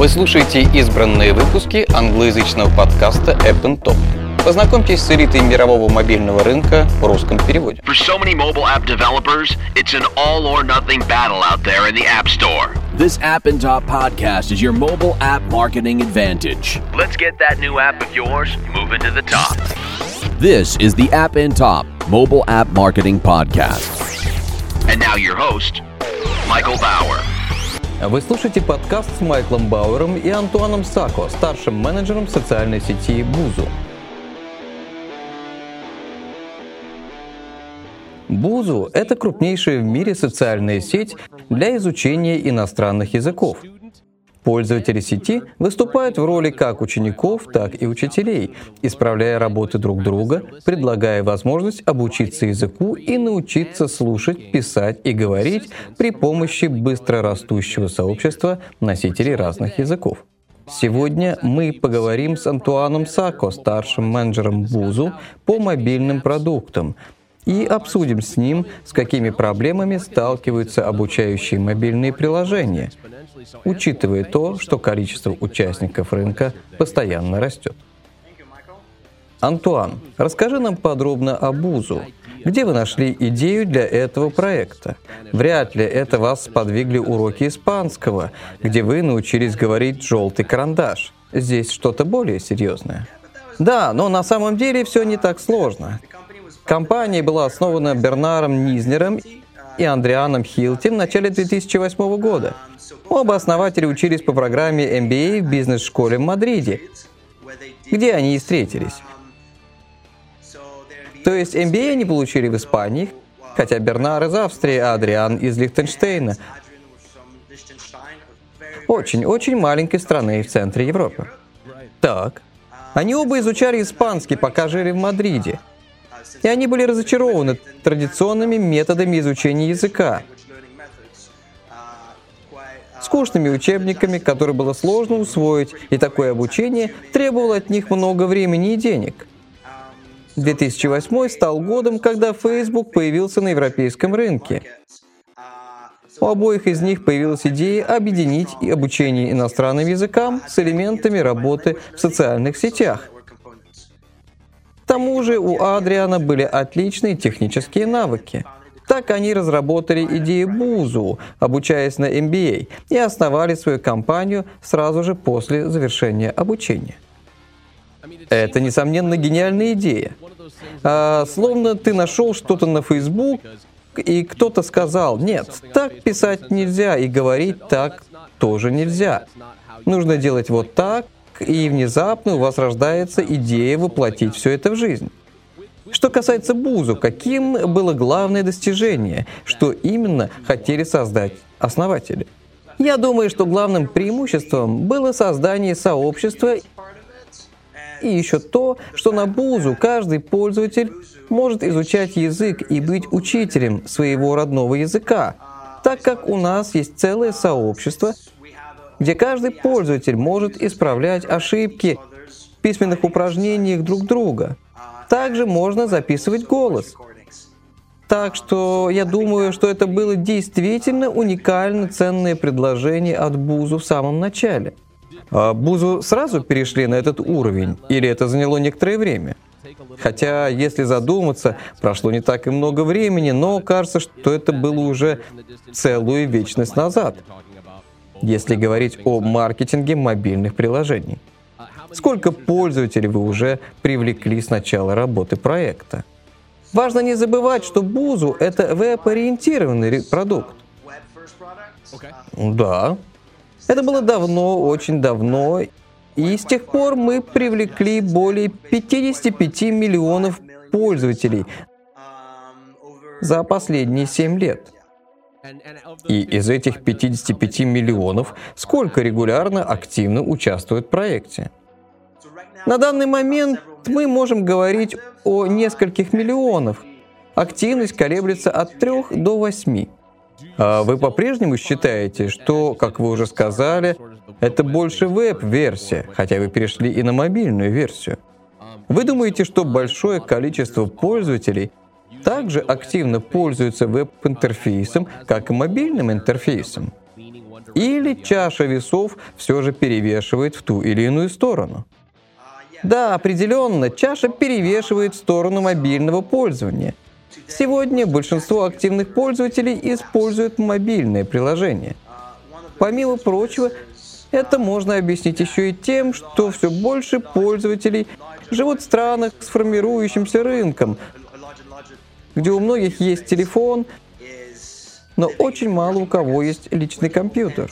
Вы слушаете избранные выпуски англоязычного подкаста AppInTop. Познакомьтесь с элитой мирового мобильного рынка в русском переводе. This App and Top podcast is your mobile app marketing advantage. Let's get that new app of yours moving to the top. This is the App and Top mobile app marketing podcast. And now your host, Michael Bauer. Вы слушаете подкаст с Майклом Бауэром и Антуаном Сако, старшим менеджером социальной сети Busuu. Busuu – это крупнейшая в мире социальная сеть для изучения иностранных языков. Пользователи сети выступают в роли как учеников, так и учителей, исправляя работы друг друга, предлагая возможность обучиться языку и научиться слушать, писать и говорить при помощи быстро растущего сообщества носителей разных языков. Сегодня мы поговорим с Антуаном Сако, старшим менеджером Busuu по мобильным продуктам, и обсудим с ним, с какими проблемами сталкиваются обучающие мобильные приложения, учитывая то, что количество участников рынка постоянно растет. Антуан, расскажи нам подробно о Busuu. Где вы нашли идею для этого проекта? Вряд ли это вас сподвигли уроки испанского, где вы научились говорить «желтый карандаш». Здесь что-то более серьезное. Да, но на самом деле все не так сложно. Компания была основана Бернардом Низнером и Адрианом Хилти в начале 2008 года. Оба основателя учились по программе MBA в бизнес-школе в Мадриде, где они и встретились. То есть MBA они получили в Испании, хотя Бернард из Австрии, а Адриан из Лихтенштейна. Очень-очень маленькой страны в центре Европы. Так. Они оба изучали испанский, пока жили в Мадриде. И они были разочарованы традиционными методами изучения языка, скучными учебниками, которые было сложно усвоить, и такое обучение требовало от них много времени и денег. 2008 стал годом, когда Facebook появился на европейском рынке. У обоих из них появилась идея объединить обучение иностранным языкам с элементами работы в социальных сетях. К тому же у Адриана были отличные технические навыки. Так они разработали идею Busuu, обучаясь на MBA, и основали свою компанию сразу же после завершения обучения. Это, несомненно, гениальная идея. Словно ты нашел что-то на Facebook, и кто-то сказал: «Нет, так писать нельзя, и говорить так тоже нельзя. Нужно делать вот так», и внезапно у вас рождается идея воплотить все это в жизнь. Что касается Busuu, каким было главное достижение, что именно хотели создать основатели? Я думаю, что главным преимуществом было создание сообщества и еще то, что на Busuu каждый пользователь может изучать язык и быть учителем своего родного языка, так как у нас есть целое сообщество, где каждый пользователь может исправлять ошибки в письменных упражнениях друг друга. Также можно записывать голос. Так что я думаю, что это было действительно уникально ценное предложение от Busuu в самом начале. А Busuu сразу перешли на этот уровень, или это заняло некоторое время? Хотя, если задуматься, прошло не так и много времени, но кажется, что это было уже целую вечность назад, если говорить о маркетинге мобильных приложений. Сколько пользователей вы уже привлекли с начала работы проекта? Важно не забывать, что Busuu — это веб-ориентированный продукт. Да. Это было давно, очень давно, и с тех пор мы привлекли более 55 миллионов пользователей за последние 7 лет. И из этих 55 миллионов сколько регулярно активно участвует в проекте? На данный момент мы можем говорить о нескольких миллионах. Активность колеблется от 3 до 8. А вы по-прежнему считаете, что, как вы уже сказали, это больше веб-версия, хотя вы перешли и на мобильную версию? Вы думаете, что большое количество пользователей также активно пользуются веб-интерфейсом, как и мобильным интерфейсом? Или чаша весов все же перевешивает в ту или иную сторону? Да, определенно, чаша перевешивает в сторону мобильного пользования. Сегодня большинство активных пользователей используют мобильные приложения. Помимо прочего, это можно объяснить еще и тем, что все больше пользователей живут в странах с формирующимся рынком, где у многих есть телефон, но очень мало у кого есть личный компьютер.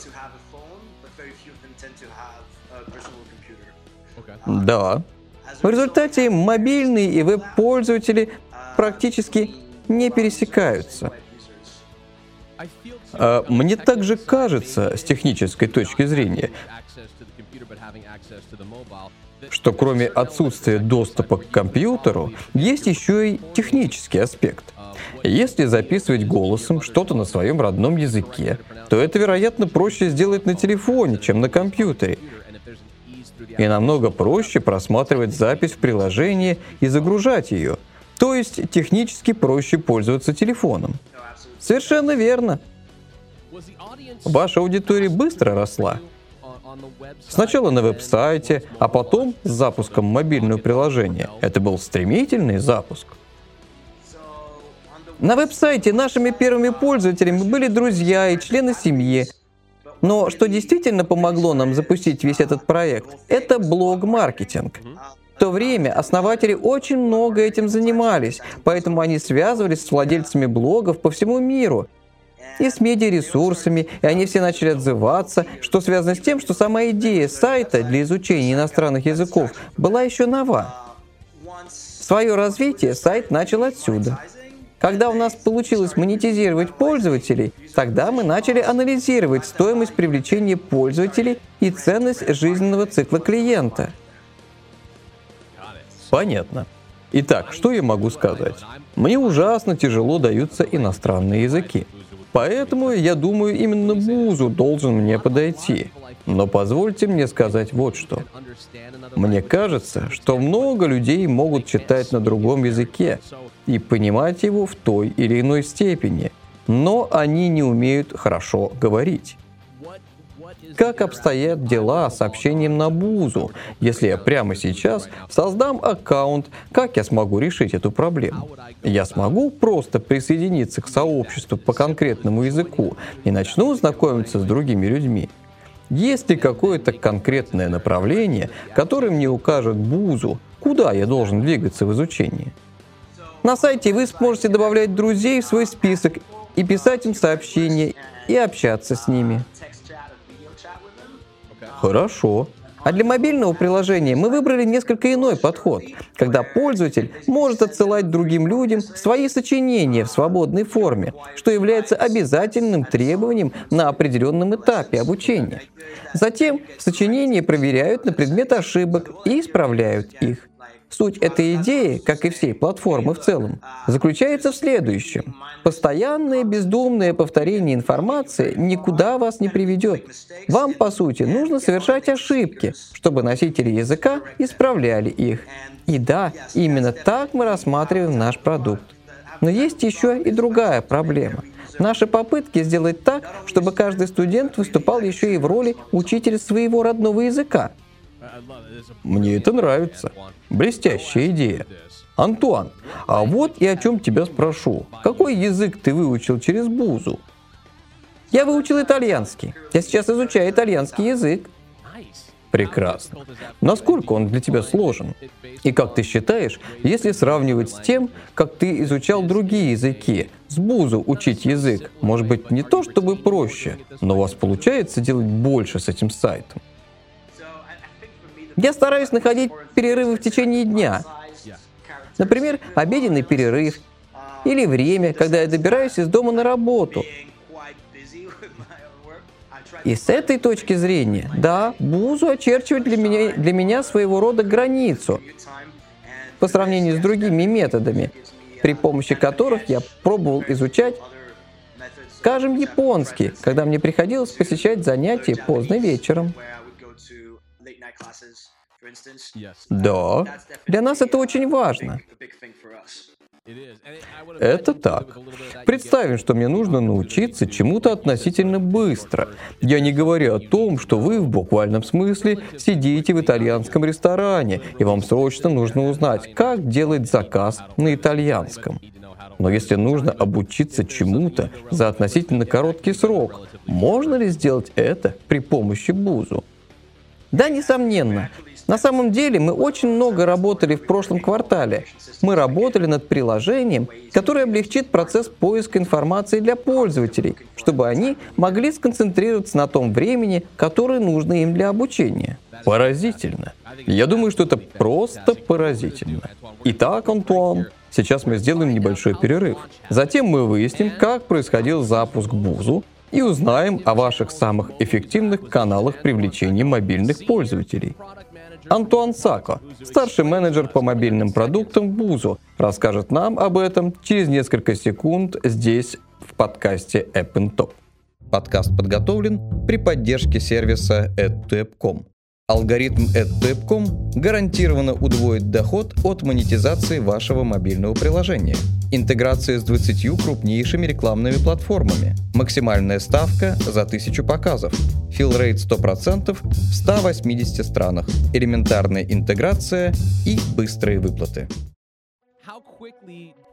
Да. В результате мобильные и веб-пользователи практически не пересекаются. Мне также кажется, с технической точки зрения, что кроме отсутствия доступа к компьютеру, есть еще и технический аспект. Если записывать голосом что-то на своем родном языке, то это, вероятно, проще сделать на телефоне, чем на компьютере. И намного проще просматривать запись в приложении и загружать ее. То есть технически проще пользоваться телефоном. Совершенно верно. Ваша аудитория быстро росла. Сначала на веб-сайте, а потом с запуском мобильного приложения. Это был стремительный запуск. На веб-сайте нашими первыми пользователями были друзья и члены семьи. Но что действительно помогло нам запустить весь этот проект, это блог-маркетинг. В то время основатели очень много этим занимались, поэтому они связывались с владельцами блогов по всему миру и с медиаресурсами, и они все начали отзываться, что связано с тем, что сама идея сайта для изучения иностранных языков была еще нова. Свое развитие сайт начал отсюда. Когда у нас получилось монетизировать пользователей, тогда мы начали анализировать стоимость привлечения пользователей и ценность жизненного цикла клиента. Понятно. Итак, что я могу сказать? Мне ужасно тяжело даются иностранные языки. Поэтому, я думаю, именно Busuu должен мне подойти. Но позвольте мне сказать вот что. Мне кажется, что много людей могут читать на другом языке и понимать его в той или иной степени, но они не умеют хорошо говорить. Как обстоят дела с общением на Busuu? Если я прямо сейчас создам аккаунт, как я смогу решить эту проблему? Я смогу просто присоединиться к сообществу по конкретному языку и начну знакомиться с другими людьми? Есть ли какое-то конкретное направление, которое мне укажет Busuu, куда я должен двигаться в изучении? На сайте вы сможете добавлять друзей в свой список и писать им сообщения, и общаться с ними. Хорошо. А для мобильного приложения мы выбрали несколько иной подход, когда пользователь может отсылать другим людям свои сочинения в свободной форме, что является обязательным требованием на определенном этапе обучения. Затем сочинения проверяют на предмет ошибок и исправляют их. Суть этой идеи, как и всей платформы в целом, заключается в следующем. Постоянное бездумное повторение информации никуда вас не приведет. Вам, по сути, нужно совершать ошибки, чтобы носители языка исправляли их. И да, именно так мы рассматриваем наш продукт. Но есть еще и другая проблема. Наши попытки сделать так, чтобы каждый студент выступал еще и в роли учителя своего родного языка. Мне это нравится. Блестящая идея. Антуан, а вот я о чем тебя спрошу. Какой язык ты выучил через Busuu? Я выучил итальянский. Я сейчас изучаю итальянский язык. Прекрасно. Насколько он для тебя сложен? И как ты считаешь, если сравнивать с тем, как ты изучал другие языки, с Busuu учить язык, может быть, не то чтобы проще, но у вас получается делать больше с этим сайтом? Я стараюсь находить перерывы в течение дня. Например, обеденный перерыв или время, когда я добираюсь из дома на работу. И с этой точки зрения, да, Busuu очерчивает для меня своего рода границу по сравнению с другими методами, при помощи которых я пробовал изучать, скажем, японский, когда мне приходилось посещать занятия поздно вечером. Да, для нас это очень важно. Это так. Представим, что мне нужно научиться чему-то относительно быстро. Я не говорю о том, что вы в буквальном смысле сидите в итальянском ресторане, и вам срочно нужно узнать, как делать заказ на итальянском. Но если нужно обучиться чему-то за относительно короткий срок, можно ли сделать это при помощи Busuu? Да, несомненно. На самом деле мы очень много работали в прошлом квартале. Мы работали над приложением, которое облегчит процесс поиска информации для пользователей, чтобы они могли сконцентрироваться на том времени, которое нужно им для обучения. Поразительно. Я думаю, что это просто поразительно. Итак, Антуан, сейчас мы сделаем небольшой перерыв. Затем мы выясним, как происходил запуск Busuu, и узнаем о ваших самых эффективных каналах привлечения мобильных пользователей. Антуан Сако, старший менеджер по мобильным продуктам Busuu, расскажет нам об этом через несколько секунд здесь, в подкасте AppInTop. Подкаст подготовлен при поддержке сервиса AdTap.com. Алгоритм AdTap.com гарантированно удвоит доход от монетизации вашего мобильного приложения. Интеграция с 20 крупнейшими рекламными платформами. Максимальная ставка за 1000 показов. Филл-рейт 100% в 180 странах. Элементарная интеграция и быстрые выплаты.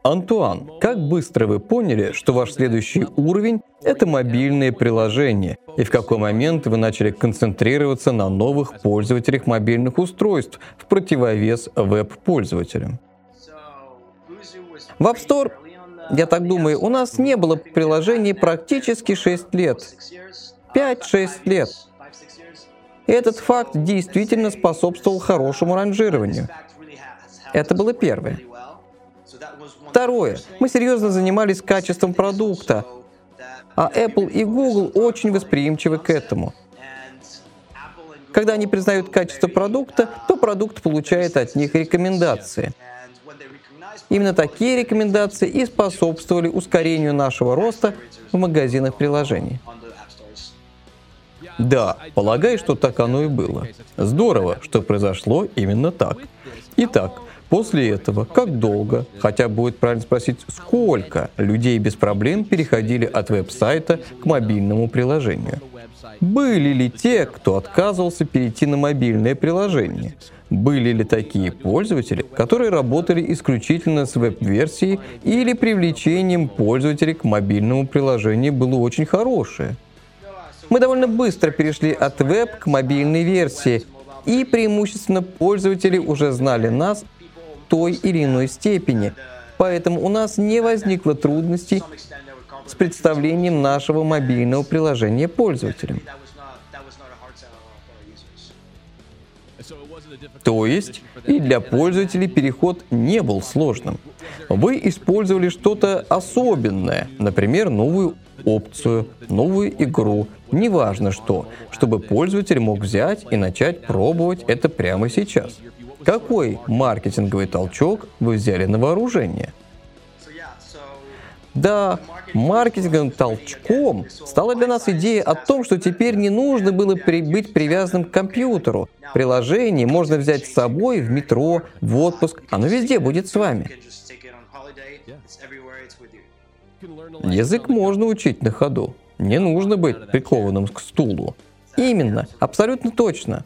Антуан, как быстро вы поняли, что ваш следующий уровень – это мобильные приложения, и в какой момент вы начали концентрироваться на новых пользователях мобильных устройств в противовес веб-пользователям? В App Store, я так думаю, у нас не было приложений практически 6 лет. 5-6 лет. И этот факт действительно способствовал хорошему ранжированию. Это было первое. Второе. Мы серьезно занимались качеством продукта, а Apple и Google очень восприимчивы к этому. Когда они признают качество продукта, то продукт получает от них рекомендации. Именно такие рекомендации и способствовали ускорению нашего роста в магазинах приложений. Да, полагаю, что так оно и было. Здорово, что произошло именно так. Итак, после этого, как долго, хотя будет правильно спросить, сколько людей без проблем переходили от веб-сайта к мобильному приложению? Были ли те, кто отказывался перейти на мобильное приложение? Были ли такие пользователи, которые работали исключительно с веб-версией, или привлечением пользователей к мобильному приложению было очень хорошее? Мы довольно быстро перешли от веб к мобильной версии, и преимущественно пользователи уже знали нас в той или иной степени, поэтому у нас не возникло трудностей с представлением нашего мобильного приложения пользователям. То есть и для пользователей переход не был сложным. Вы использовали что-то особенное, например, новую опцию, новую игру, неважно что, чтобы пользователь мог взять и начать пробовать это прямо сейчас. Какой маркетинговый толчок вы взяли на вооружение? Да, маркетинговым толчком стала для нас идея о том, что теперь не нужно было быть привязанным к компьютеру. Приложение можно взять с собой в метро, в отпуск, оно везде будет с вами. Язык можно учить на ходу, не нужно быть прикованным к стулу. Именно, абсолютно точно.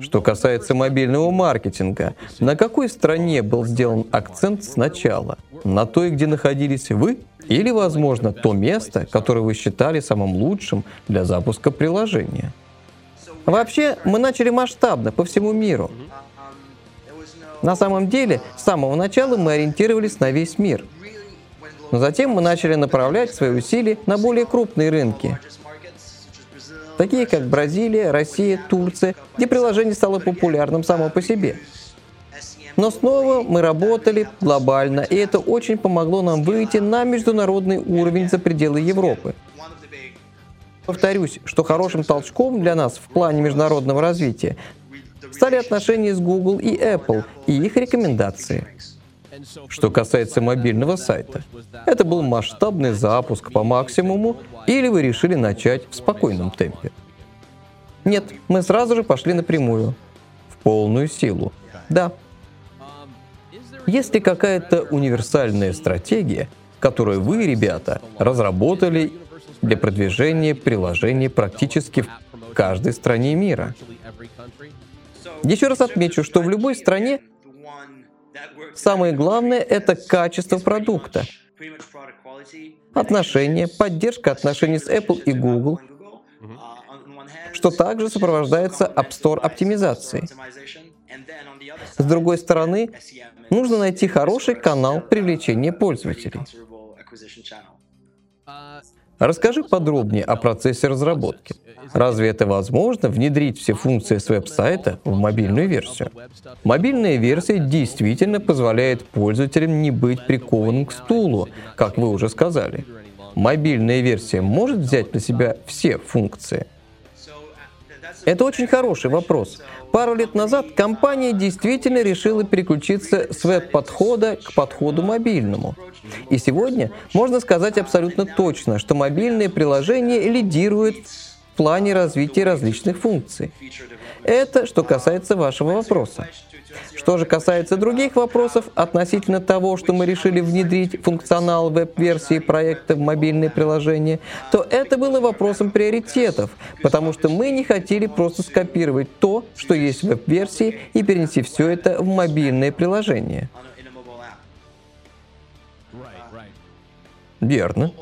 Что касается мобильного маркетинга, на какой стране был сделан акцент сначала? На той, где находились вы? Или, возможно, то место, которое вы считали самым лучшим для запуска приложения? Вообще, мы начали масштабно по всему миру. На самом деле, с самого начала мы ориентировались на весь мир. Но затем мы начали направлять свои усилия на более крупные рынки, такие как Бразилия, Россия, Турция, где приложение стало популярным само по себе. Но снова мы работали глобально, и это очень помогло нам выйти на международный уровень за пределы Европы. Повторюсь, что хорошим толчком для нас в плане международного развития стали отношения с Google и Apple и их рекомендации. Что касается мобильного сайта, это был масштабный запуск по максимуму, или вы решили начать в спокойном темпе? Нет, мы сразу же пошли напрямую, в полную силу. Да. Есть ли какая-то универсальная стратегия, которую вы, ребята, разработали для продвижения приложений практически в каждой стране мира? Еще раз отмечу, что в любой стране самое главное — это качество продукта, отношения, поддержка отношений с Apple и Google, что также сопровождается App Store оптимизацией. С другой стороны, нужно найти хороший канал привлечения пользователей. Расскажи подробнее о процессе разработки. Разве это возможно — внедрить все функции с веб-сайта в мобильную версию? Мобильная версия действительно позволяет пользователям не быть прикованным к стулу, как вы уже сказали. Мобильная версия может взять на себя все функции? Это очень хороший вопрос. Пару лет назад компания действительно решила переключиться с веб-подхода к подходу мобильному. И сегодня можно сказать абсолютно точно, что мобильные приложения лидируют в плане развития различных функций. Это что касается вашего вопроса. Что же касается других вопросов относительно того, что мы решили внедрить функционал веб-версии проекта в мобильные приложения, то это было вопросом приоритетов, потому что мы не хотели просто скопировать то, что есть в веб-версии, и перенести все это в мобильное приложение. Верно.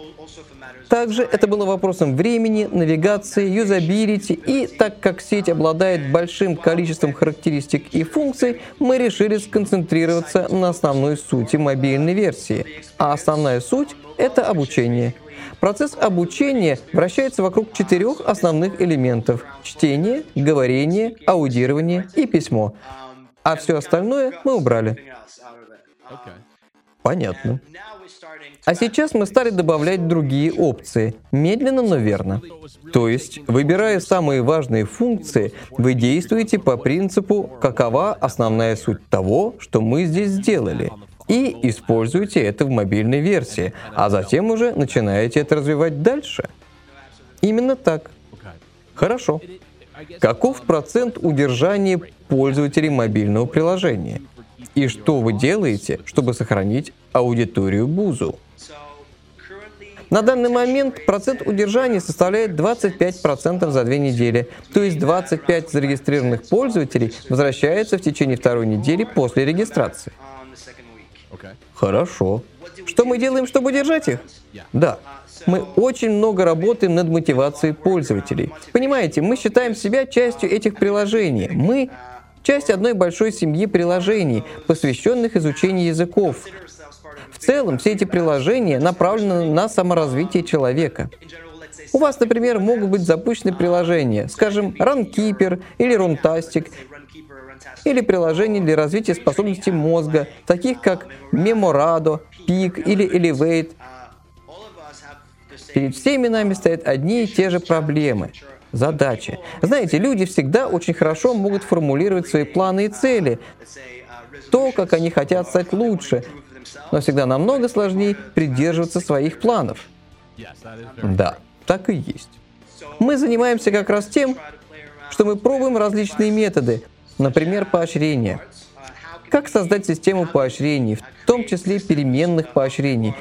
Также это было вопросом времени, навигации, юзабилити, и так как сеть обладает большим количеством характеристик и функций, мы решили сконцентрироваться на основной сути мобильной версии. А основная суть — это обучение. Процесс обучения вращается вокруг 4 основных элементов — чтение, говорение, аудирование и письмо. А все остальное мы убрали. Понятно. А сейчас мы стали добавлять другие опции, медленно, но верно. То есть, выбирая самые важные функции, вы действуете по принципу «какова основная суть того, что мы здесь сделали», и используете это в мобильной версии, а затем уже начинаете это развивать дальше. Именно так. Хорошо. Каков процент удержания пользователей мобильного приложения? И что вы делаете, чтобы сохранить аудиторию Busuu? На данный момент процент удержания составляет 25% за 2 недели, то есть 25 зарегистрированных пользователей возвращается в течение 2-й недели после регистрации. Хорошо. Что мы делаем, чтобы удержать их? Да. Мы очень много работаем над мотивацией пользователей. Понимаете, мы считаем себя частью этих приложений. Мы часть одной большой семьи приложений, посвященных изучению языков. В целом, все эти приложения направлены на саморазвитие человека. У вас, например, могут быть запущены приложения, скажем, RunKeeper или RunTastic, или приложения для развития способностей мозга, таких как Memorado, Peak или Elevate. Перед всеми нами стоят одни и те же проблемы. Задачи. Знаете, люди всегда очень хорошо могут формулировать свои планы и цели, то, как они хотят стать лучше, но всегда намного сложнее придерживаться своих планов. Да, так и есть. Мы занимаемся как раз тем, что мы пробуем различные методы, например, поощрения. Как создать систему поощрений, в том числе переменных поощрений,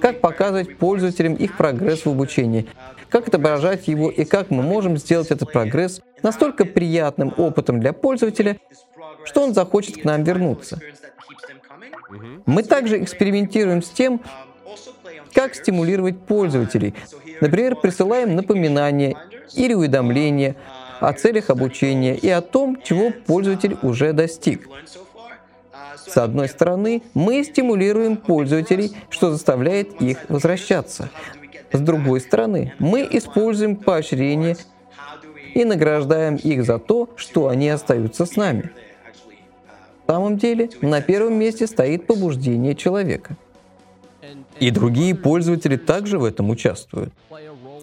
как показывать пользователям их прогресс в обучении, как отображать его и как мы можем сделать этот прогресс настолько приятным опытом для пользователя, что он захочет к нам вернуться. Мы также экспериментируем с тем, как стимулировать пользователей. Например, присылаем напоминания или уведомления о целях обучения и о том, чего пользователь уже достиг. С одной стороны, мы стимулируем пользователей, что заставляет их возвращаться. С другой стороны, мы используем поощрение и награждаем их за то, что они остаются с нами. На самом деле, на первом месте стоит побуждение человека. И другие пользователи также в этом участвуют.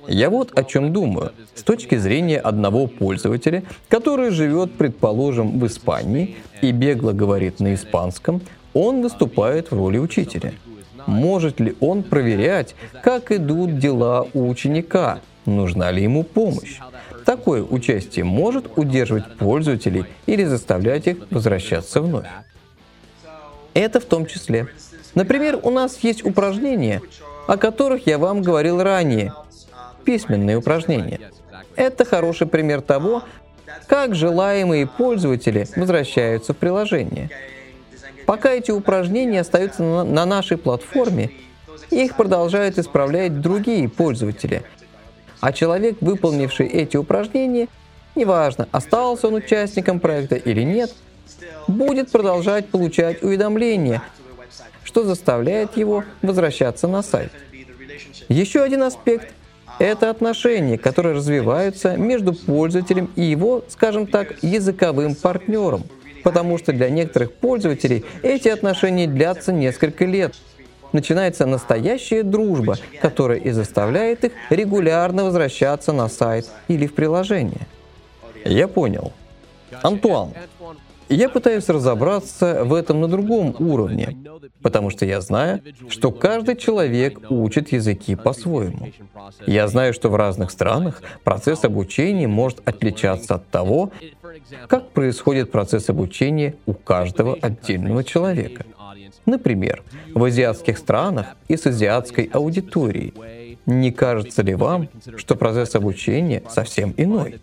Я вот о чем думаю. С точки зрения одного пользователя, который живет, предположим, в Испании и бегло говорит на испанском, он выступает в роли учителя. Может ли он проверять, как идут дела у ученика, нужна ли ему помощь? Такое участие может удерживать пользователей или заставлять их возвращаться вновь. Это в том числе. Например, у нас есть упражнения, о которых я вам говорил ранее. Письменные упражнения. Это хороший пример того, как желаемые пользователи возвращаются в приложение. Пока эти упражнения остаются на нашей платформе, их продолжают исправлять другие пользователи. А человек, выполнивший эти упражнения, неважно, остался он участником проекта или нет, будет продолжать получать уведомления, что заставляет его возвращаться на сайт. Еще один аспект – это отношения, которые развиваются между пользователем и его, скажем так, языковым партнером, потому что для некоторых пользователей эти отношения длятся несколько лет. Начинается настоящая дружба, которая и заставляет их регулярно возвращаться на сайт или в приложение. Я понял. Антуан, я пытаюсь разобраться в этом на другом уровне, потому что я знаю, что каждый человек учит языки по-своему. Я знаю, что в разных странах процесс обучения может отличаться от того, как происходит процесс обучения у каждого отдельного человека. Например, в азиатских странах и с азиатской аудиторией. Не кажется ли вам, что процесс обучения совсем иной?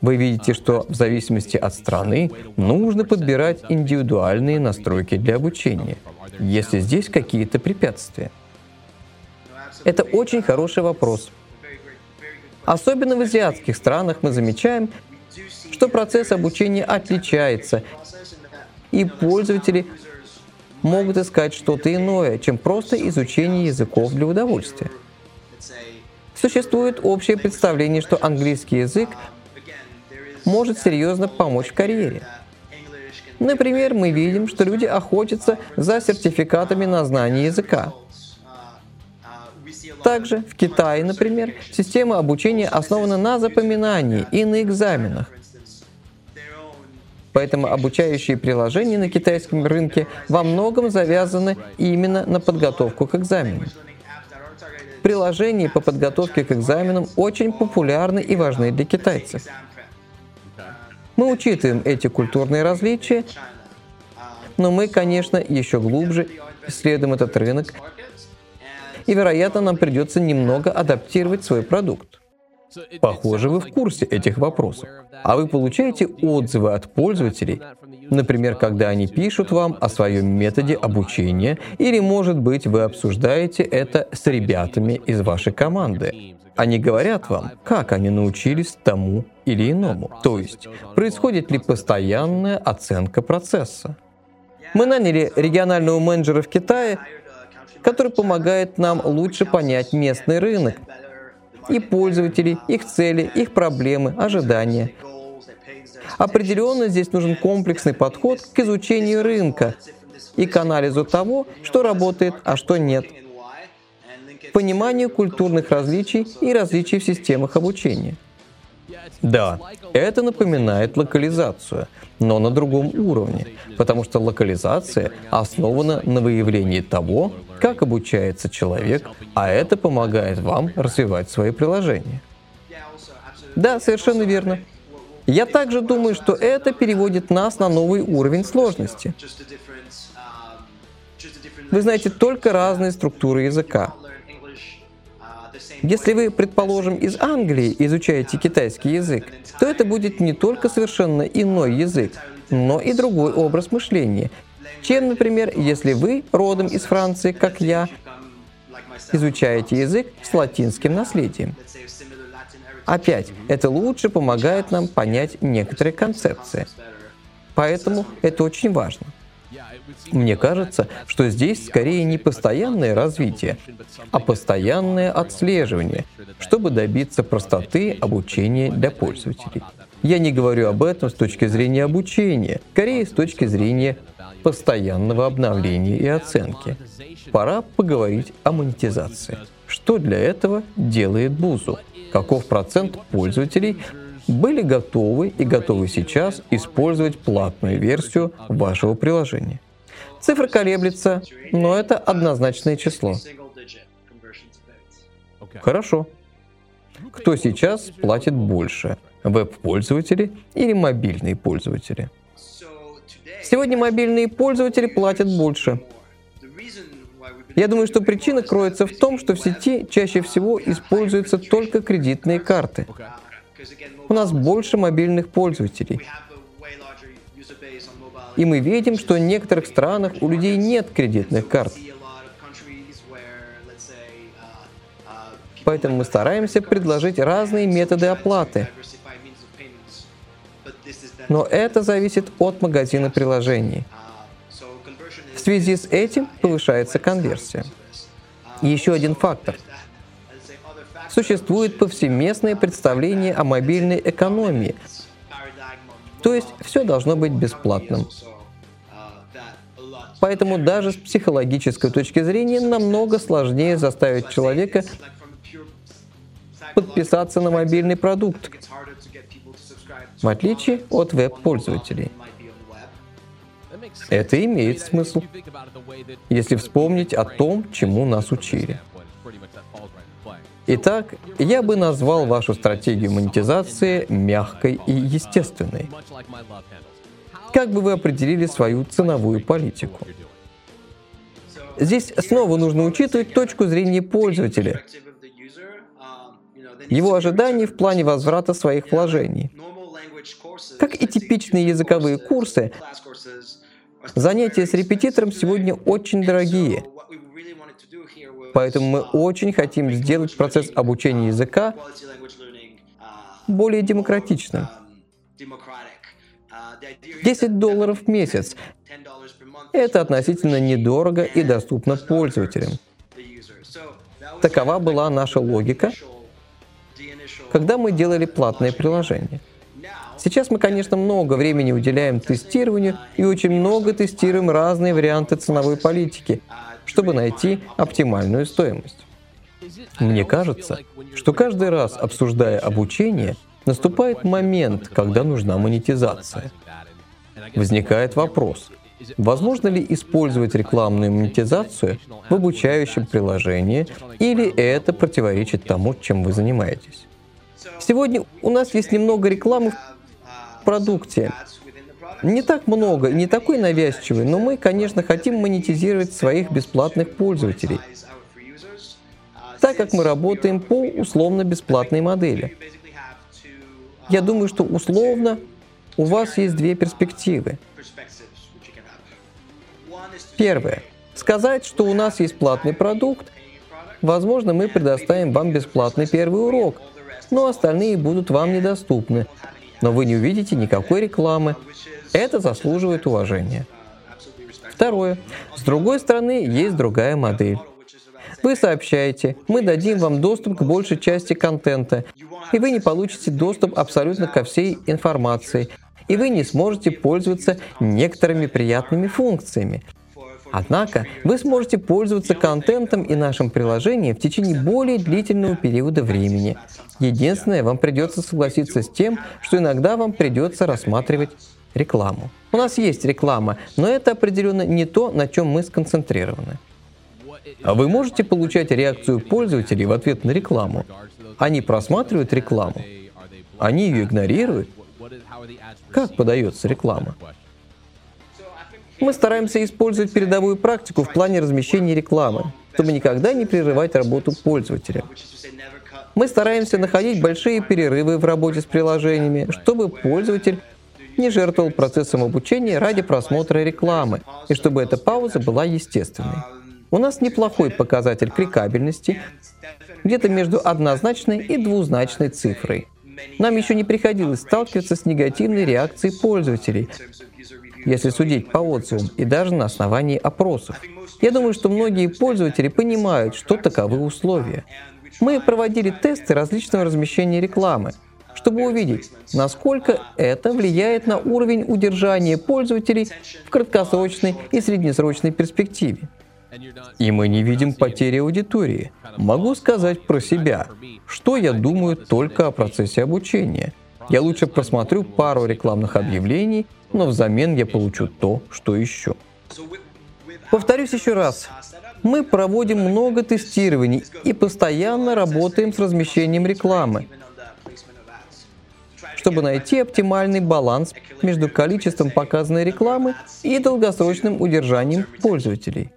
Вы видите, что в зависимости от страны нужно подбирать индивидуальные настройки для обучения, если здесь какие-то препятствия. Это очень хороший вопрос. Особенно в азиатских странах мы замечаем, что процесс обучения отличается, и пользователи могут искать что-то иное, чем просто изучение языков для удовольствия. Существует общее представление, что английский язык может серьезно помочь в карьере. Например, мы видим, что люди охотятся за сертификатами на знание языка. Также в Китае, например, система обучения основана на запоминании и на экзаменах. Поэтому обучающие приложения на китайском рынке во многом завязаны именно на подготовку к экзаменам. Приложения по подготовке к экзаменам очень популярны и важны для китайцев. Мы учитываем эти культурные различия, но мы, конечно, еще глубже исследуем этот рынок, и, вероятно, нам придется немного адаптировать свой продукт. Похоже, вы в курсе этих вопросов. А вы получаете отзывы от пользователей, например, когда они пишут вам о своем методе обучения, или, может быть, вы обсуждаете это с ребятами из вашей команды. Они говорят вам, как они научились тому или иному. То есть, происходит ли постоянная оценка процесса? Мы наняли регионального менеджера в Китае, который помогает нам лучше понять местный рынок и пользователей, их цели, их проблемы, ожидания. Определенно, здесь нужен комплексный подход к изучению рынка и к анализу того, что работает, а что нет, пониманию культурных различий и различий в системах обучения. Да, это напоминает локализацию, но на другом уровне, потому что локализация основана на выявлении того, как обучается человек, а это помогает вам развивать свои приложения. Да, совершенно верно. Я также думаю, что это переводит нас на новый уровень сложности. Вы знаете только разные структуры языка. Если вы, предположим, из Англии изучаете китайский язык, то это будет не только совершенно иной язык, но и другой образ мышления, чем, например, если вы родом из Франции, как я, изучаете язык с латинским наследием. Опять, это лучше помогает нам понять некоторые концепции. Поэтому это очень важно. Мне кажется, что здесь скорее не постоянное развитие, а постоянное отслеживание, чтобы добиться простоты обучения для пользователей. Я не говорю об этом с точки зрения обучения, скорее с точки зрения постоянного обновления и оценки. Пора поговорить о монетизации. Что для этого делает Busuu? Каков процент пользователей были готовы и готовы сейчас использовать платную версию вашего приложения? Цифра колеблется, но это однозначное число. Хорошо. Кто сейчас платит больше? Веб-пользователи или мобильные пользователи? Сегодня мобильные пользователи платят больше. Я думаю, что причина кроется в том, что в сети чаще всего используются только кредитные карты. У нас больше мобильных пользователей. И мы видим, что в некоторых странах у людей нет кредитных карт. Поэтому мы стараемся предложить разные методы оплаты. Но это зависит от магазина приложений. В связи с этим повышается конверсия. Еще один фактор. Существует повсеместное представление о мобильной экономии, то есть все должно быть бесплатным. Поэтому даже с психологической точки зрения намного сложнее заставить человека подписаться на мобильный продукт, в отличие от веб-пользователей. Это имеет смысл, если вспомнить о том, чему нас учили. Итак, я бы назвал вашу стратегию монетизации мягкой и естественной. Как бы вы определили свою ценовую политику? Здесь снова нужно учитывать точку зрения пользователя, его ожидания в плане возврата своих вложений. Как и типичные языковые курсы, занятия с репетитором сегодня очень дорогие, поэтому мы очень хотим сделать процесс обучения языка более демократичным. $10 в месяц – это относительно недорого и доступно пользователям. Такова была наша логика, когда мы делали платное приложение. Сейчас мы, конечно, много времени уделяем тестированию и очень много тестируем разные варианты ценовой политики, чтобы найти оптимальную стоимость. Мне кажется, что каждый раз, обсуждая обучение, наступает момент, когда нужна монетизация. Возникает вопрос, возможно ли использовать рекламную монетизацию в обучающем приложении, или это противоречит тому, чем вы занимаетесь. Сегодня у нас есть немного рекламы в продукте. Не так много, не такой навязчивый, но мы, конечно, хотим монетизировать своих бесплатных пользователей, так как мы работаем по условно-бесплатной модели. Я думаю, что условно у вас есть две перспективы. Первое. Сказать, что у нас есть платный продукт. Возможно, мы предоставим вам бесплатный первый урок, но остальные будут вам недоступны. Но вы не увидите никакой рекламы. Это заслуживает уважения. Второе. С другой стороны, есть другая модель. Вы сообщаете, мы дадим вам доступ к большей части контента, и вы не получите доступ абсолютно ко всей информации, и вы не сможете пользоваться некоторыми приятными функциями. Однако вы сможете пользоваться контентом и нашим приложением в течение более длительного периода времени. Единственное, вам придется согласиться с тем, что иногда вам придется рассматривать рекламу. У нас есть реклама, но это определенно не то, на чем мы сконцентрированы. А вы можете получать реакцию пользователей в ответ на рекламу? Они просматривают рекламу? Они ее игнорируют? Как подается реклама? Мы стараемся использовать передовую практику в плане размещения рекламы, чтобы никогда не прерывать работу пользователя. Мы стараемся находить большие перерывы в работе с приложениями, чтобы пользователь не жертвовал процессом обучения ради просмотра рекламы, и чтобы эта пауза была естественной. У нас неплохой показатель кликабельности, где-то между однозначной и двузначной цифрой. Нам еще не приходилось сталкиваться с негативной реакцией пользователей, если судить по отзывам и даже на основании опросов. Я думаю, что многие пользователи понимают, что таковы условия. Мы проводили тесты различного размещения рекламы, чтобы увидеть, насколько это влияет на уровень удержания пользователей в краткосрочной и среднесрочной перспективе. И мы не видим потери аудитории. Могу сказать про себя, что я думаю только о процессе обучения. Я лучше просмотрю пару рекламных объявлений, но взамен я получу то, что ищу. Повторюсь еще раз. Мы проводим много тестирований и постоянно работаем с размещением рекламы. чтобы найти оптимальный баланс между количеством показанной рекламы и долгосрочным удержанием пользователей.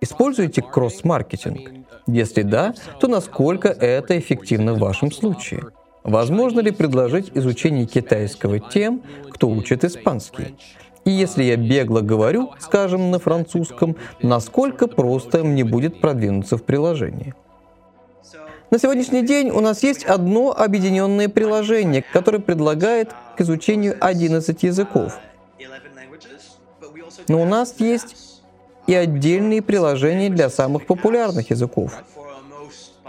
Используете кросс-маркетинг? Если да, то насколько это эффективно в вашем случае? Возможно ли предложить изучение китайского тем, кто учит испанский? И если я бегло говорю, скажем, на французском, насколько просто мне будет продвинуться в приложении? На сегодняшний день у нас есть одно объединенное приложение, которое предлагает к изучению 11 языков. Но у нас есть и отдельные приложения для самых популярных языков.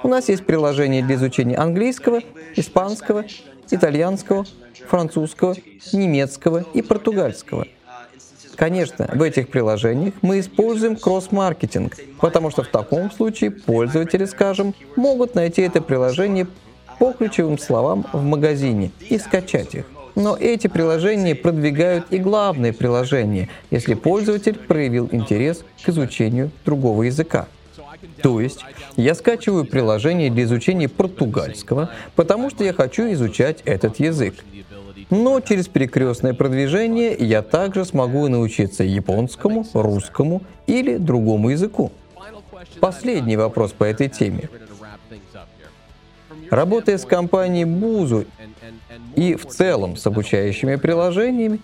У нас есть приложения для изучения английского, испанского, итальянского, французского, немецкого и португальского. Конечно, в этих приложениях мы используем кросс-маркетинг, потому что в таком случае пользователи, скажем, могут найти это приложение по ключевым словам в магазине и скачать их. Но эти приложения продвигают и главные приложения, если пользователь проявил интерес к изучению другого языка. То есть я скачиваю приложение для изучения португальского, потому что я хочу изучать этот язык. Но через перекрестное продвижение я также смогу научиться японскому, русскому или другому языку. Последний вопрос по этой теме. Работая с компанией Busuu и в целом с обучающими приложениями,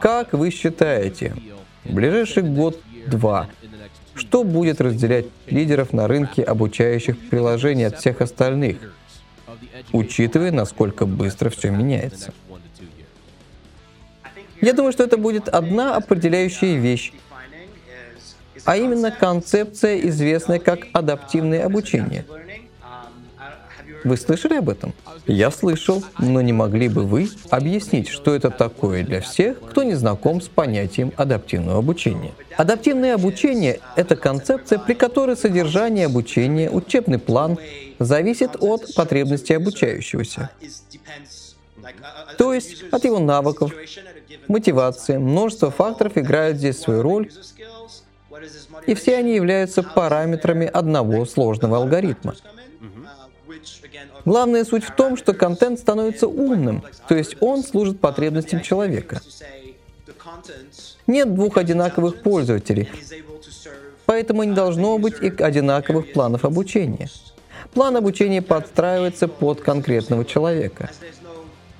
как вы считаете, в ближайший год-два что будет разделять лидеров на рынке обучающих приложений от всех остальных, учитывая, насколько быстро все меняется? Я думаю, что это будет одна определяющая вещь, а именно концепция, известная как адаптивное обучение. Вы слышали об этом? Я слышал, но не могли бы вы объяснить, что это такое для всех, кто не знаком с понятием адаптивного обучения? Адаптивное обучение – это концепция, при которой содержание обучения, учебный план зависит от потребностей обучающегося. То есть от его навыков, мотивации, множество факторов играют здесь свою роль, и все они являются параметрами одного сложного алгоритма. Главная суть в том, что контент становится умным, то есть он служит потребностям человека. Нет двух одинаковых пользователей, поэтому не должно быть и одинаковых планов обучения. План обучения подстраивается под конкретного человека.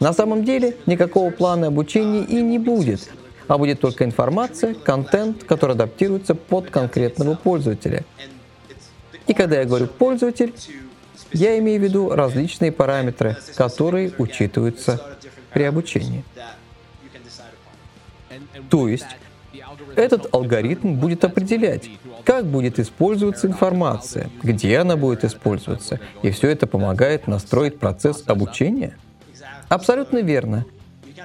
На самом деле никакого плана обучения и не будет, а будет только информация, контент, который адаптируется под конкретного пользователя. И когда я говорю «пользователь», я имею в виду различные параметры, которые учитываются при обучении. То есть этот алгоритм будет определять, как будет использоваться информация, где она будет использоваться, и все это помогает настроить процесс обучения? Абсолютно верно.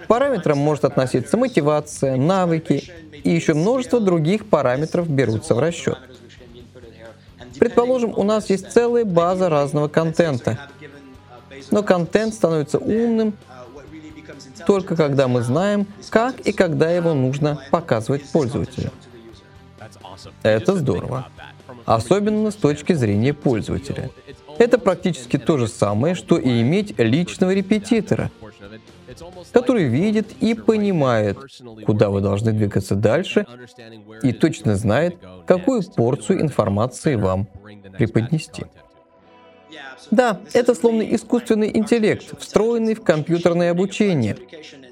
К параметрам может относиться мотивация, навыки и еще множество других параметров берутся в расчет. Предположим, у нас есть целая база разного контента, но контент становится умным только когда мы знаем, как и когда его нужно показывать пользователю. Это здорово, особенно с точки зрения пользователя. Это практически то же самое, что и иметь личного репетитора, который видит и понимает, куда вы должны двигаться дальше, и точно знает, какую порцию информации вам преподнести. Да, это словно искусственный интеллект, встроенный в компьютерное обучение.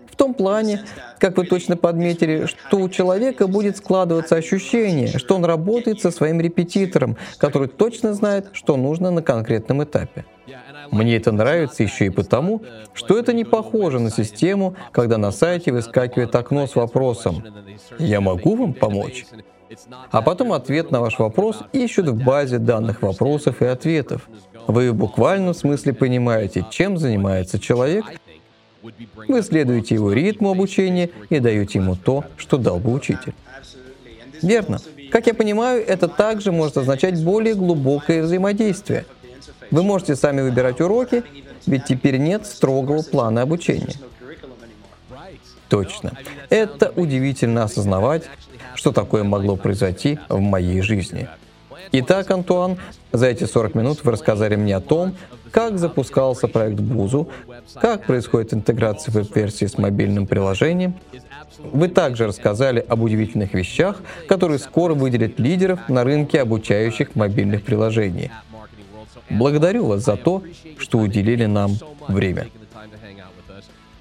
В том плане, как вы точно подметили, что у человека будет складываться ощущение, что он работает со своим репетитором, который точно знает, что нужно на конкретном этапе. Мне это нравится еще и потому, что это не похоже на систему, когда на сайте выскакивает окно с вопросом «Я могу вам помочь?», а потом ответ на ваш вопрос ищут в базе данных вопросов и ответов. Вы в буквальном смысле понимаете, чем занимается человек, вы следуете его ритму обучения и даете ему то, что дал бы учитель. Верно. Как я понимаю, это также может означать более глубокое взаимодействие. Вы можете сами выбирать уроки, ведь теперь нет строгого плана обучения. Точно. Это удивительно осознавать, что такое могло произойти в моей жизни. Итак, Антуан, за эти 40 минут вы рассказали мне о том, как запускался проект Busuu, как происходит интеграция веб-версии с мобильным приложением. Вы также рассказали об удивительных вещах, которые скоро выделят лидеров на рынке обучающих мобильных приложений. Благодарю вас за то, что уделили нам время.